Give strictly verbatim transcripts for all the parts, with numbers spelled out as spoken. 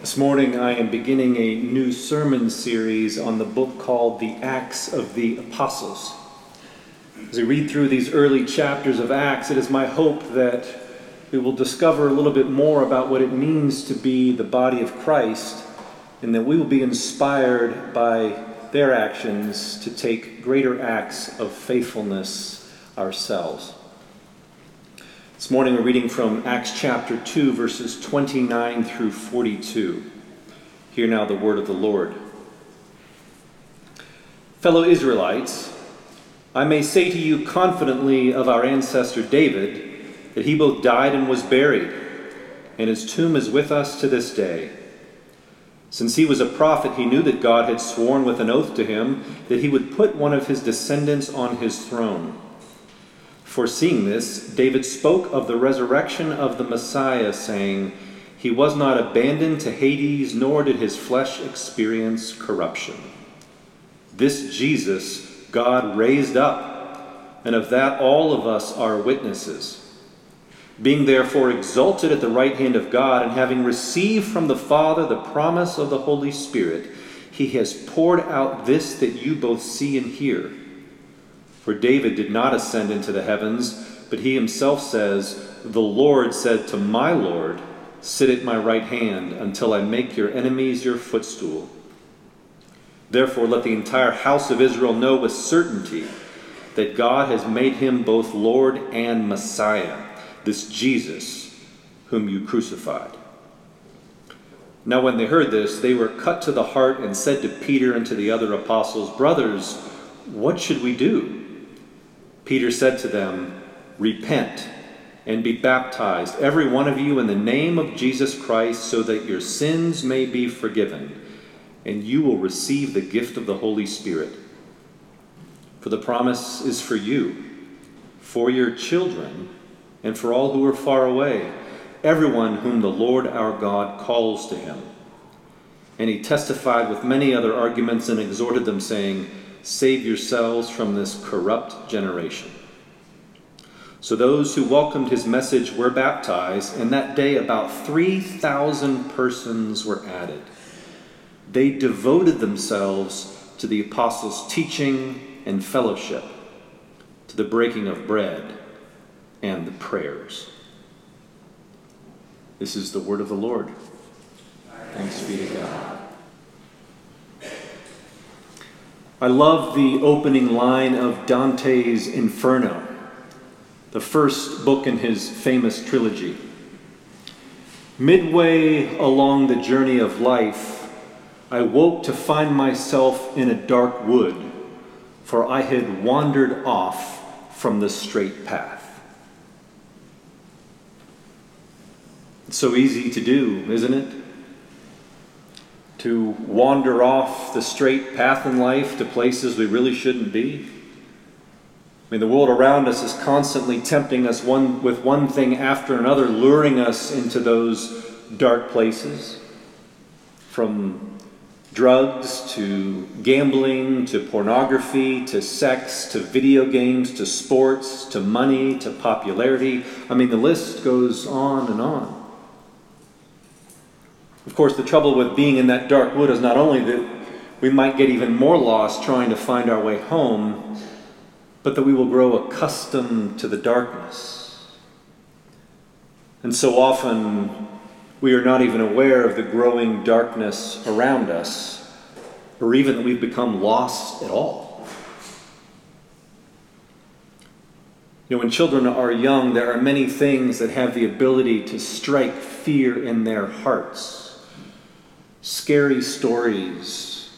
This morning I am beginning a new sermon series on the book called The Acts of the Apostles. As we read through these early chapters of Acts, it is my hope that we will discover a little bit more about what it means to be the body of Christ, and that we will be inspired by their actions to take greater acts of faithfulness ourselves. This morning we're reading from Acts chapter two, verses twenty-nine through forty-two. Hear now the word of the Lord. Fellow Israelites, I may say to you confidently of our ancestor David, that he both died and was buried, and his tomb is with us to this day. Since he was a prophet, he knew that God had sworn with an oath to him that he would put one of his descendants on his throne. Foreseeing this, David spoke of the resurrection of the Messiah, saying, "He was not abandoned to Hades, nor did his flesh experience corruption. This Jesus God raised up, and of that all of us are witnesses. Being therefore exalted at the right hand of God, and having received from the Father the promise of the Holy Spirit, he has poured out this that you both see and hear. For David did not ascend into the heavens, but he himself says, 'The Lord said to my Lord, sit at my right hand until I make your enemies your footstool.' Therefore let the entire house of Israel know with certainty that God has made him both Lord and Messiah, this Jesus whom you crucified." Now when they heard this, they were cut to the heart and said to Peter and to the other apostles, "Brothers, what should we do?" Peter said to them, "Repent and be baptized, every one of you, in the name of Jesus Christ, so that your sins may be forgiven, and you will receive the gift of the Holy Spirit. For the promise is for you, for your children, and for all who are far away, everyone whom the Lord our God calls to him." And he testified with many other arguments and exhorted them, saying, "Save yourselves from this corrupt generation." So those who welcomed his message were baptized, and that day about three thousand persons were added. They devoted themselves to the apostles' teaching and fellowship, to the breaking of bread and the prayers. This is the word of the Lord. Thanks be to God. I love the opening line of Dante's Inferno, the first book in his famous trilogy. "Midway along the journey of life, I woke to find myself in a dark wood, for I had wandered off from the straight path." It's so easy to do, isn't it? To wander off the straight path in life to places we really shouldn't be. I mean, the world around us is constantly tempting us one with one thing after another, luring us into those dark places. From drugs to gambling to pornography to sex to video games to sports to money to popularity. I mean, the list goes on and on. Of course, the trouble with being in that dark wood is not only that we might get even more lost trying to find our way home, but that we will grow accustomed to the darkness. And so often, we are not even aware of the growing darkness around us, or even that we've become lost at all. You know, when children are young, there are many things that have the ability to strike fear in their hearts. Scary stories,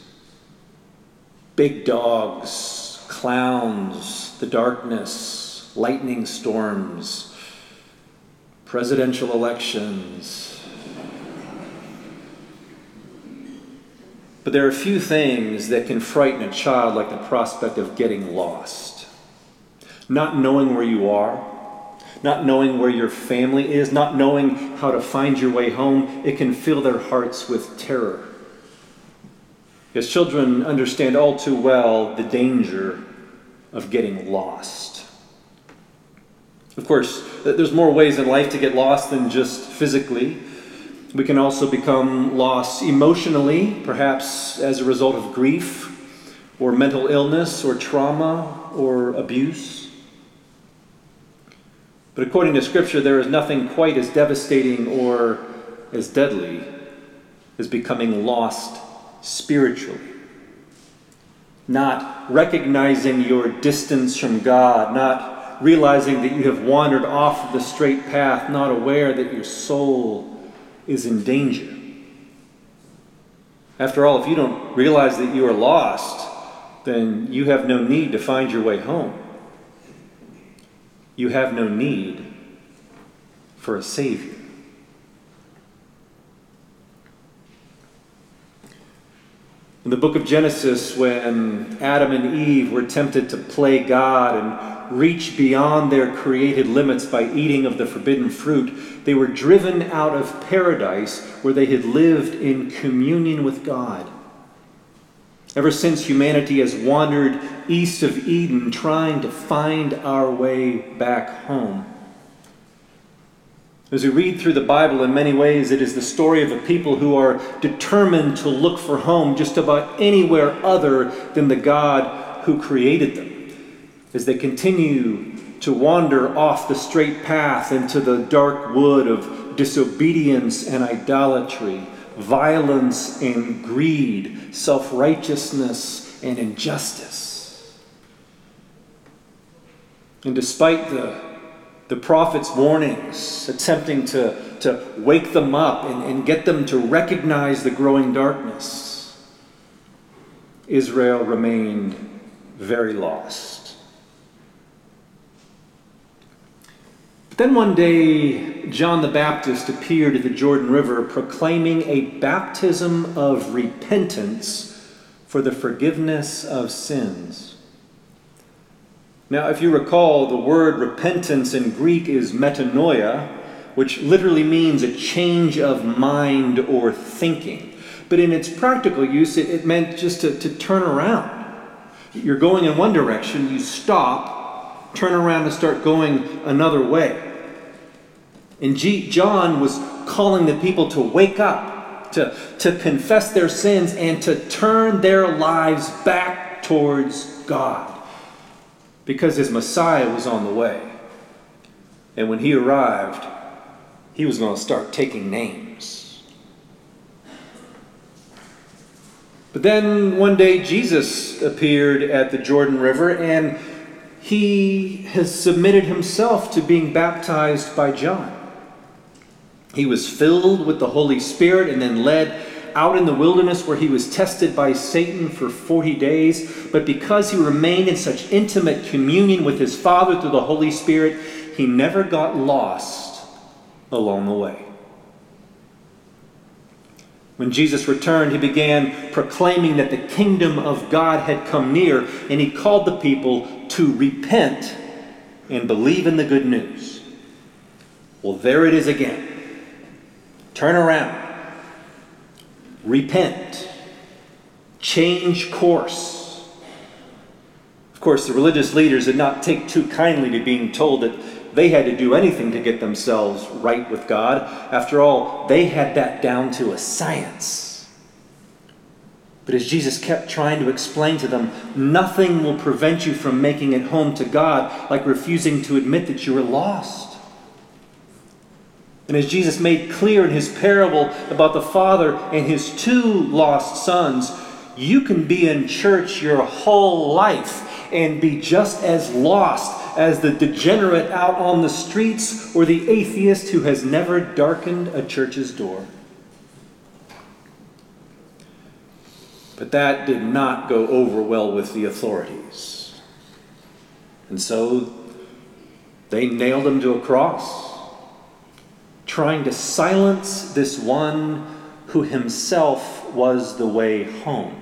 big dogs, clowns, the darkness, lightning storms, presidential elections. But there are few things that can frighten a child like the prospect of getting lost. Not knowing where you are, not knowing where your family is, not knowing how to find your way home, it can fill their hearts with terror. As children understand all too well the danger of getting lost. Of course, there's more ways in life to get lost than just physically. We can also become lost emotionally, perhaps as a result of grief or mental illness or trauma or abuse. But according to Scripture, there is nothing quite as devastating or as deadly as becoming lost spiritually. Not recognizing your distance from God, not realizing that you have wandered off the straight path, not aware that your soul is in danger. After all, if you don't realize that you are lost, then you have no need to find your way home. You have no need for a Savior. In the book of Genesis, when Adam and Eve were tempted to play God and reach beyond their created limits by eating of the forbidden fruit, they were driven out of paradise where they had lived in communion with God. Ever since, humanity has wandered east of Eden, trying to find our way back home. As we read through the Bible, in many ways, it is the story of a people who are determined to look for home just about anywhere other than the God who created them, as they continue to wander off the straight path into the dark wood of disobedience and idolatry, violence and greed, self-righteousness and injustice. And despite the The prophet's warnings, attempting to, to wake them up and, and get them to recognize the growing darkness, Israel remained very lost. But then one day, John the Baptist appeared at the Jordan River, proclaiming a baptism of repentance for the forgiveness of sins. Now, if you recall, the word repentance in Greek is metanoia, which literally means a change of mind or thinking. But in its practical use, it, it meant just to, to turn around. You're going in one direction, you stop, turn around and start going another way. And G- John was calling the people to wake up, to, to confess their sins, and to turn their lives back towards God. Because his Messiah was on the way. And when he arrived, he was going to start taking names. But then one day Jesus appeared at the Jordan River, and he has submitted himself to being baptized by John. He was filled with the Holy Spirit and then led out in the wilderness where he was tested by Satan for forty days. But because he remained in such intimate communion with his Father through the Holy Spirit, he never got lost along the way. When Jesus returned, he began proclaiming that the kingdom of God had come near, and he called the people to repent and believe in the good news. Well, there it is again. Turn around. Repent. Change course. Of course, the religious leaders did not take too kindly to being told that they had to do anything to get themselves right with God. After all, they had that down to a science. But as Jesus kept trying to explain to them, nothing will prevent you from making it home to God, like refusing to admit that you were lost. And as Jesus made clear in his parable about the father and his two lost sons, you can be in church your whole life and be just as lost as the degenerate out on the streets or the atheist who has never darkened a church's door. But that did not go over well with the authorities. And so they nailed him to a cross, trying to silence this one who himself was the way home.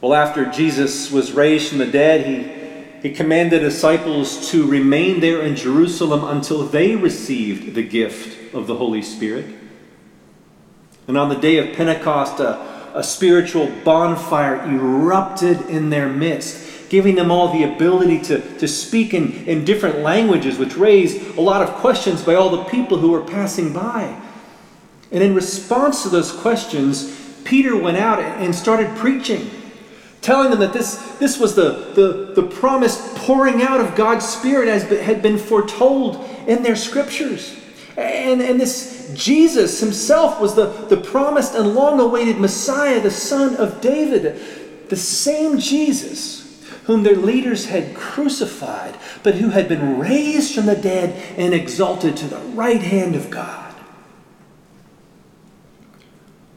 Well, after Jesus was raised from the dead, he, he commanded disciples to remain there in Jerusalem until they received the gift of the Holy Spirit. And on the day of Pentecost, a, a spiritual bonfire erupted in their midst, giving them all the ability to, to speak in, in different languages, which raised a lot of questions by all the people who were passing by. And in response to those questions, Peter went out and started preaching, telling them that this, this was the, the, the promised pouring out of God's Spirit as had been foretold in their scriptures. And, and this Jesus himself was the, the promised and long-awaited Messiah, the Son of David, the same Jesus whom their leaders had crucified, but who had been raised from the dead and exalted to the right hand of God.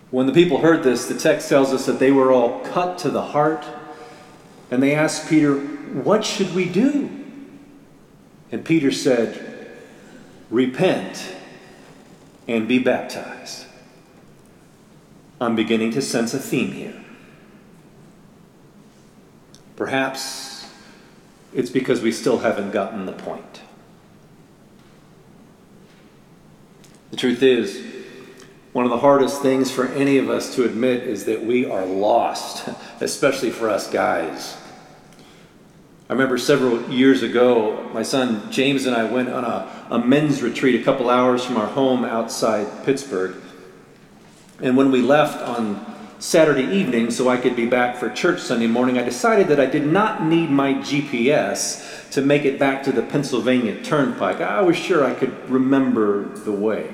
When the people heard this, the text tells us that they were all cut to the heart, and they asked Peter, "What should we do?" And Peter said, "Repent and be baptized." I'm beginning to sense a theme here. Perhaps it's because we still haven't gotten the point. The truth is, one of the hardest things for any of us to admit is that we are lost, especially for us guys. I remember several years ago, my son James and I went on a, a men's retreat a couple hours from our home outside Pittsburgh. And when we left on Saturday evening, so I could be back for church Sunday morning, I decided that I did not need my G P S to make it back to the Pennsylvania Turnpike. I was sure I could remember the way.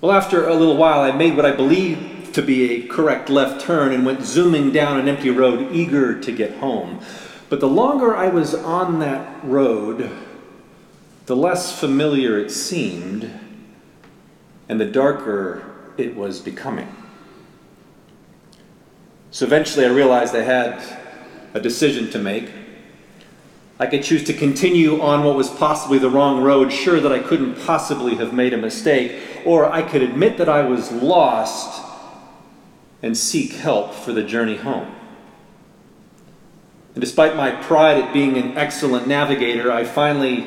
Well, after a little while, I made what I believed to be a correct left turn and went zooming down an empty road, eager to get home. But the longer I was on that road, the less familiar it seemed, and the darker it was becoming. So eventually I realized I had a decision to make. I could choose to continue on what was possibly the wrong road, sure that I couldn't possibly have made a mistake, or I could admit that I was lost and seek help for the journey home. And despite my pride at being an excellent navigator, I finally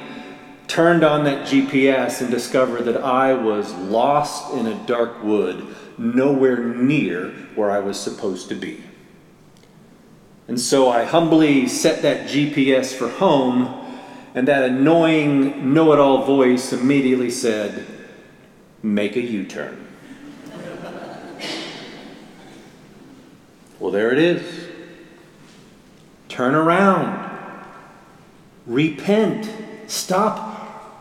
turned on that G P S and discovered that I was lost in a dark wood, nowhere near where I was supposed to be. And so I humbly set that G P S for home, and that annoying know-it-all voice immediately said, "Make a U-turn." Well, there it is. Turn around. Repent. Stop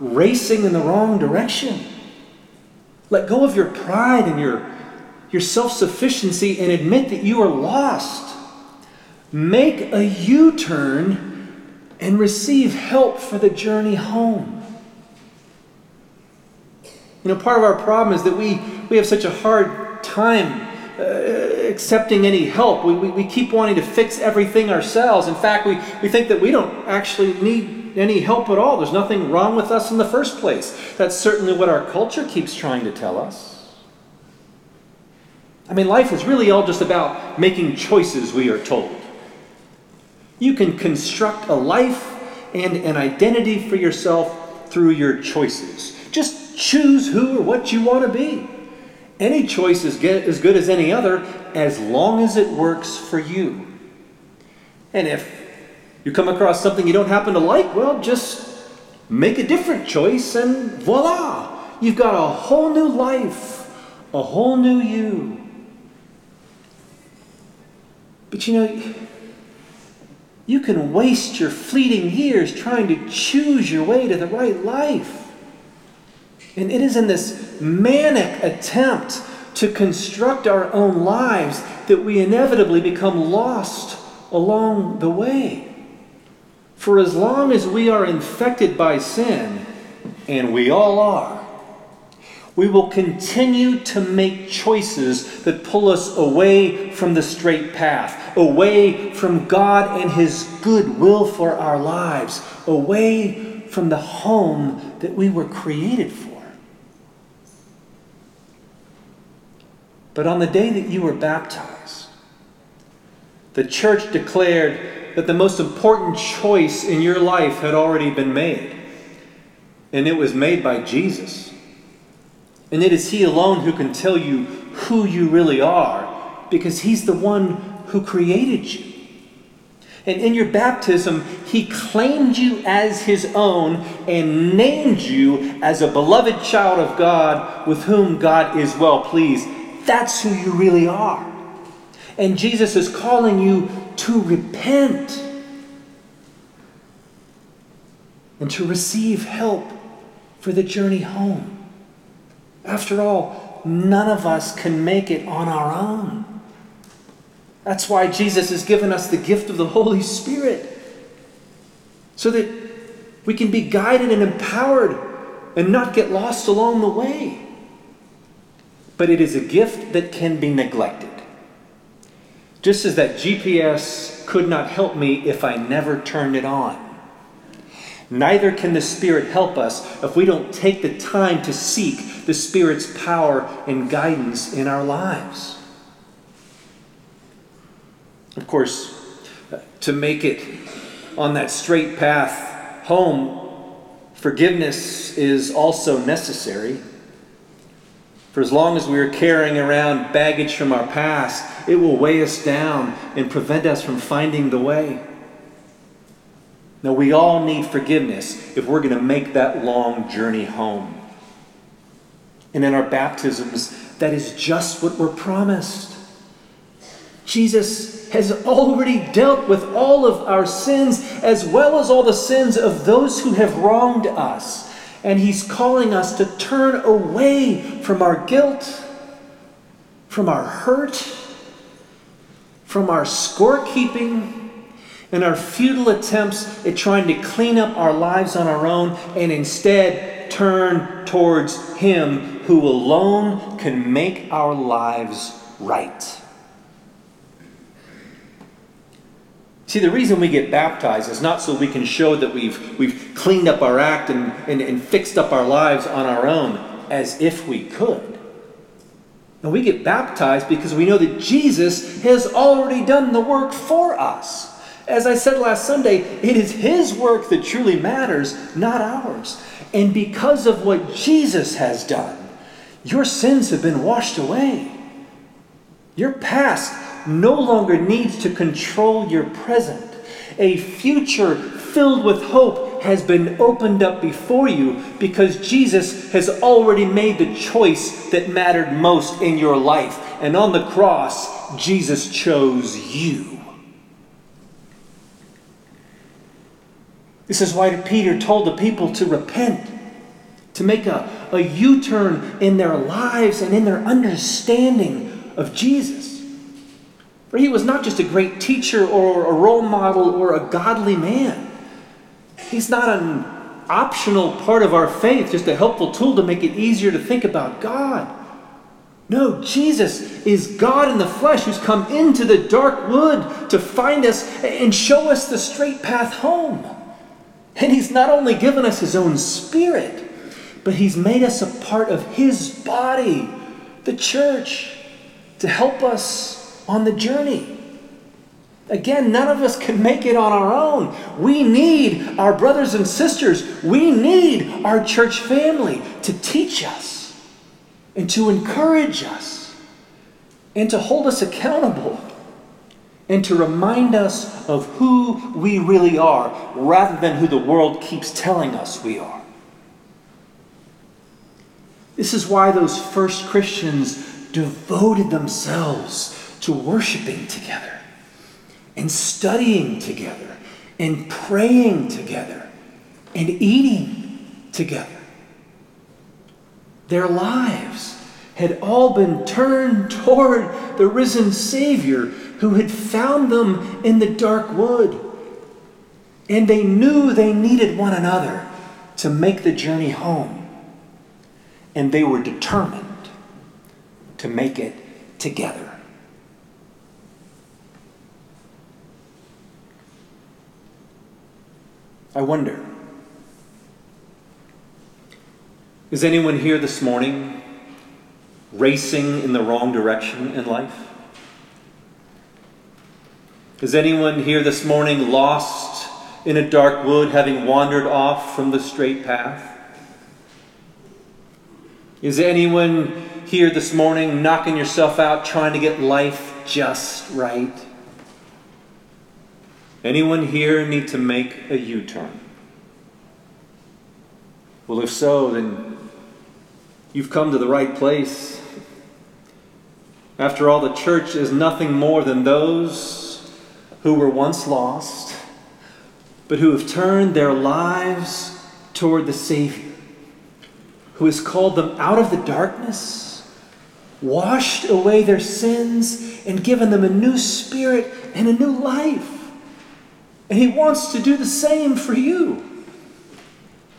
racing in the wrong direction. Let go of your pride and your, your self-sufficiency and admit that you are lost. Make a U-turn and receive help for the journey home. You know, part of our problem is that we, we have such a hard time Uh, accepting any help. We, we, we keep wanting to fix everything ourselves. In fact, we, we think that we don't actually need any help at all. There's nothing wrong with us in the first place. That's certainly what our culture keeps trying to tell us. I mean, life is really all just about making choices, we are told. You can construct a life and an identity for yourself through your choices. Just choose who or what you want to be. Any choice is as good as any other, as long as it works for you. And if you come across something you don't happen to like, well, just make a different choice and voila! You've got a whole new life, a whole new you. But you know, you can waste your fleeting years trying to choose your way to the right life. And it is in this manic attempt to construct our own lives that we inevitably become lost along the way. For as long as we are infected by sin, and we all are, we will continue to make choices that pull us away from the straight path, away from God and His good will for our lives, away from the home that we were created for. But on the day that you were baptized, the church declared that the most important choice in your life had already been made. And it was made by Jesus. And it is He alone who can tell you who you really are, because He's the one who created you. And in your baptism, he claimed you as his own and named you as a beloved child of God with whom God is well pleased. That's who you really are. And Jesus is calling you to repent and to receive help for the journey home. After all, none of us can make it on our own. That's why Jesus has given us the gift of the Holy Spirit, so that we can be guided and empowered and not get lost along the way. But it is a gift that can be neglected. Just as that G P S could not help me if I never turned it on, neither can the Spirit help us if we don't take the time to seek the Spirit's power and guidance in our lives. Of course, to make it on that straight path home, forgiveness is also necessary. For as long as we are carrying around baggage from our past, it will weigh us down and prevent us from finding the way. Now, we all need forgiveness if we're going to make that long journey home. And in our baptisms, that is just what we're promised. Jesus has already dealt with all of our sins, as well as all the sins of those who have wronged us. And he's calling us to turn away from our guilt, from our hurt, from our scorekeeping, and our futile attempts at trying to clean up our lives on our own, and instead turn towards him who alone can make our lives right. See, the reason we get baptized is not so we can show that we've we've cleaned up our act and, and, and fixed up our lives on our own, as if we could. And we get baptized because we know that Jesus has already done the work for us. As I said last Sunday, it is his work that truly matters, not ours. And because of what Jesus has done, your sins have been washed away. Your past no longer needs to control your present. A future filled with hope has been opened up before you because Jesus has already made the choice that mattered most in your life. And on the cross, Jesus chose you. This is why Peter told the people to repent, to make a, a U-turn in their lives and in their understanding of Jesus. For he was not just a great teacher or a role model or a godly man. He's not an optional part of our faith, just a helpful tool to make it easier to think about God. No, Jesus is God in the flesh who's come into the dark wood to find us and show us the straight path home. And he's not only given us his own spirit, but he's made us a part of his body, the church, to help us on the journey. Again, none of us can make it on our own. We need our brothers and sisters. We need our church family to teach us and to encourage us and to hold us accountable and to remind us of who we really are rather than who the world keeps telling us we are. This is why those first Christians devoted themselves to worshiping together and studying together and praying together and eating together. Their lives had all been turned toward the risen Savior who had found them in the dark wood. And they knew they needed one another to make the journey home. And they were determined to make it together. I wonder, is anyone here this morning racing in the wrong direction in life? Is anyone here this morning lost in a dark wood, having wandered off from the straight path? Is anyone here this morning knocking yourself out, trying to get life just right? Anyone here need to make a U-turn? Well, if so, then you've come to the right place. After all, the church is nothing more than those who were once lost, but who have turned their lives toward the Savior, who has called them out of the darkness, washed away their sins, and given them a new spirit and a new life. And He wants to do the same for you.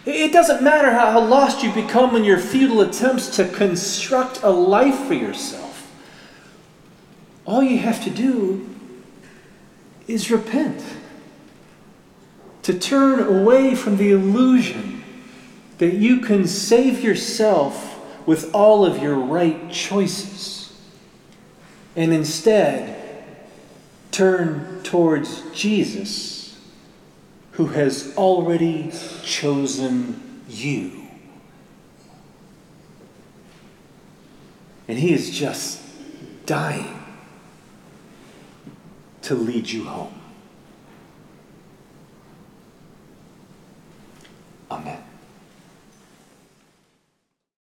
It doesn't matter how lost you become in your futile attempts to construct a life for yourself. All you have to do is repent. To turn away from the illusion that you can save yourself with all of your right choices. And instead, turn towards Jesus, who has already chosen you. And He is just dying to lead you home. Amen.